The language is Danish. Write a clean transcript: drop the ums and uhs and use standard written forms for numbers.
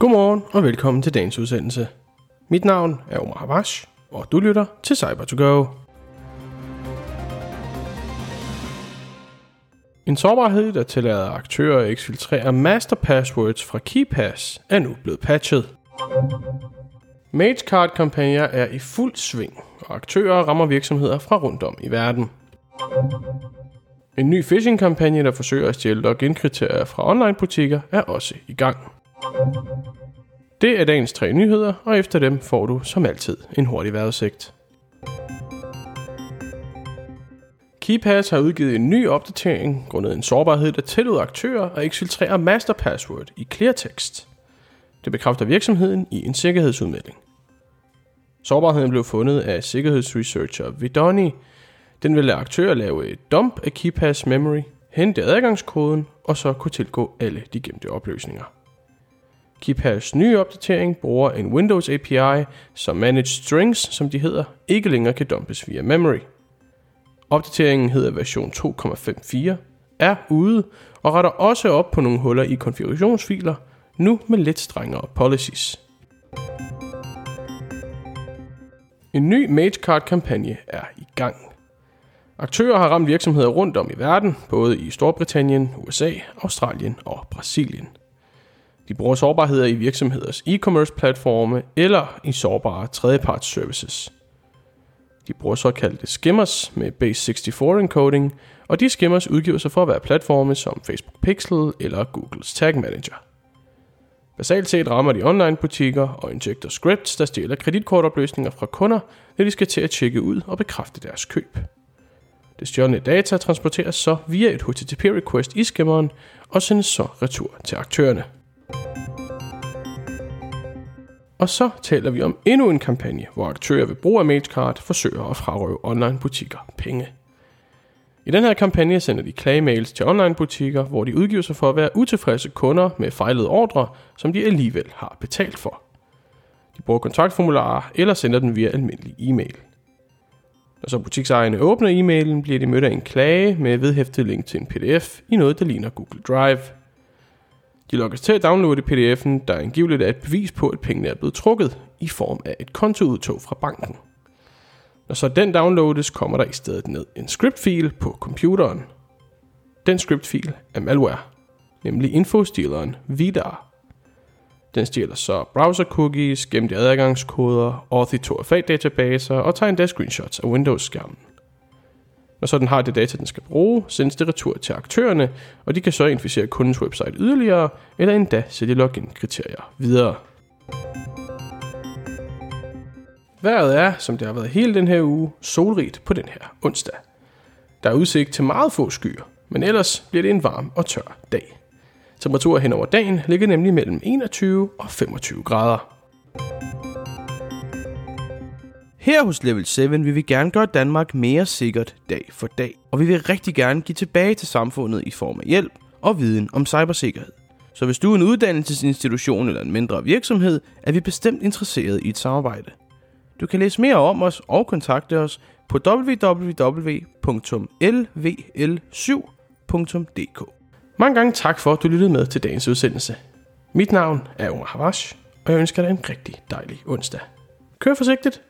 Godmorgen og velkommen til dagens udsendelse. Mit navn er Omar Hawwash, og du lytter til Cyber to Go. En sårbarhed, der tillader aktører at eksfiltrere master passwords fra KeePass, er nu blevet patchet. MageCart-kampagner er i fuld sving, og aktører rammer virksomheder fra rundt om i verden. En ny phishing-kampagne, der forsøger at stjæle login-kriterier fra online-butikker, er også i gang. Det er dagens 3 nyheder, og efter dem får du som altid en hurtig vejrudsigt. KeePass har udgivet en ny opdatering grundet en sårbarhed, der tillod aktører at eksfiltrere master password i cleartext. Det bekræfter virksomheden i en sikkerhedsudmelding. Sårbarheden blev fundet af sikkerhedsresearcher Vidoni. Den vil lade aktører lave et dump af KeePass memory, hente adgangskoden og så kunne tilgå alle de gemte opløsninger. KeePass' nye opdatering bruger en Windows API, så managed strings, som de hedder, ikke længere kan dumpes via memory. Opdateringen hedder version 2.5.4, er ude og retter også op på nogle huller i konfigurationsfiler, nu med lidt strengere policies. En ny MageCart-kampagne er i gang. Aktører har ramt virksomheder rundt om i verden, både i Storbritannien, USA, Australien og Brasilien. De bruger sårbarheder i virksomheders e-commerce-platforme eller i sårbare tredjeparts-services. De bruger såkaldte skimmers med Base64-encoding, og de skimmers udgiver sig for at være platforme som Facebook Pixel eller Googles Tag Manager. Basalt set rammer de online-butikker og injekter scripts, der stjæler kreditkortoplysninger fra kunder, når de skal til at tjekke ud og bekræfte deres køb. Det stjålne data transporteres så via et HTTP-request i skimmeren og sendes så retur til aktørerne. Og så taler vi om endnu en kampagne, hvor aktører ved brug af MageCart forsøger at frarøve online-butikker penge. I den her kampagne sender de klagemails til online-butikker, hvor de udgiver sig for at være utilfredse kunder med fejlede ordre, som de alligevel har betalt for. De bruger kontaktformularer eller sender den via almindelig e-mail. Når så butiksejerne åbner e-mailen, bliver de mødt af en klage med vedhæftet link til en pdf i noget, der ligner Google Drive. De logges til at downloade pdf'en, der angiveligt er et bevis på, at pengene er blevet trukket i form af et kontoudtog fra banken. Når så den downloades, kommer der i stedet ned en scriptfil på computeren. Den scriptfil er malware, nemlig infostjæleren Vidar. Den stjæler så browser-cookies, gemte adgangskoder, Auth2FA-databaser og tager endda screenshots af Windows-skærmen. Når så den har det data, den skal bruge, sendes det retur til aktørerne, og de kan så inficere kundens website yderligere, eller endda sælge login-kriterier videre. Vejret er, som det har været hele den her uge, solrigt på den her onsdag. Der er udsigt til meget få skyer, men ellers bliver det en varm og tør dag. Temperaturer hen over dagen ligger nemlig mellem 21 og 25 grader. Her hos Level 7 vil vi gerne gøre Danmark mere sikkert dag for dag, og vi vil rigtig gerne give tilbage til samfundet i form af hjælp og viden om cybersikkerhed. Så hvis du er en uddannelsesinstitution eller en mindre virksomhed, er vi bestemt interesseret i et samarbejde. Du kan læse mere om os og kontakte os på www.lvl7.dk. Mange gange tak for, at du lyttede med til dagens udsendelse. Mit navn er Omar Hawwash, og jeg ønsker dig en rigtig dejlig onsdag. Kør forsigtigt!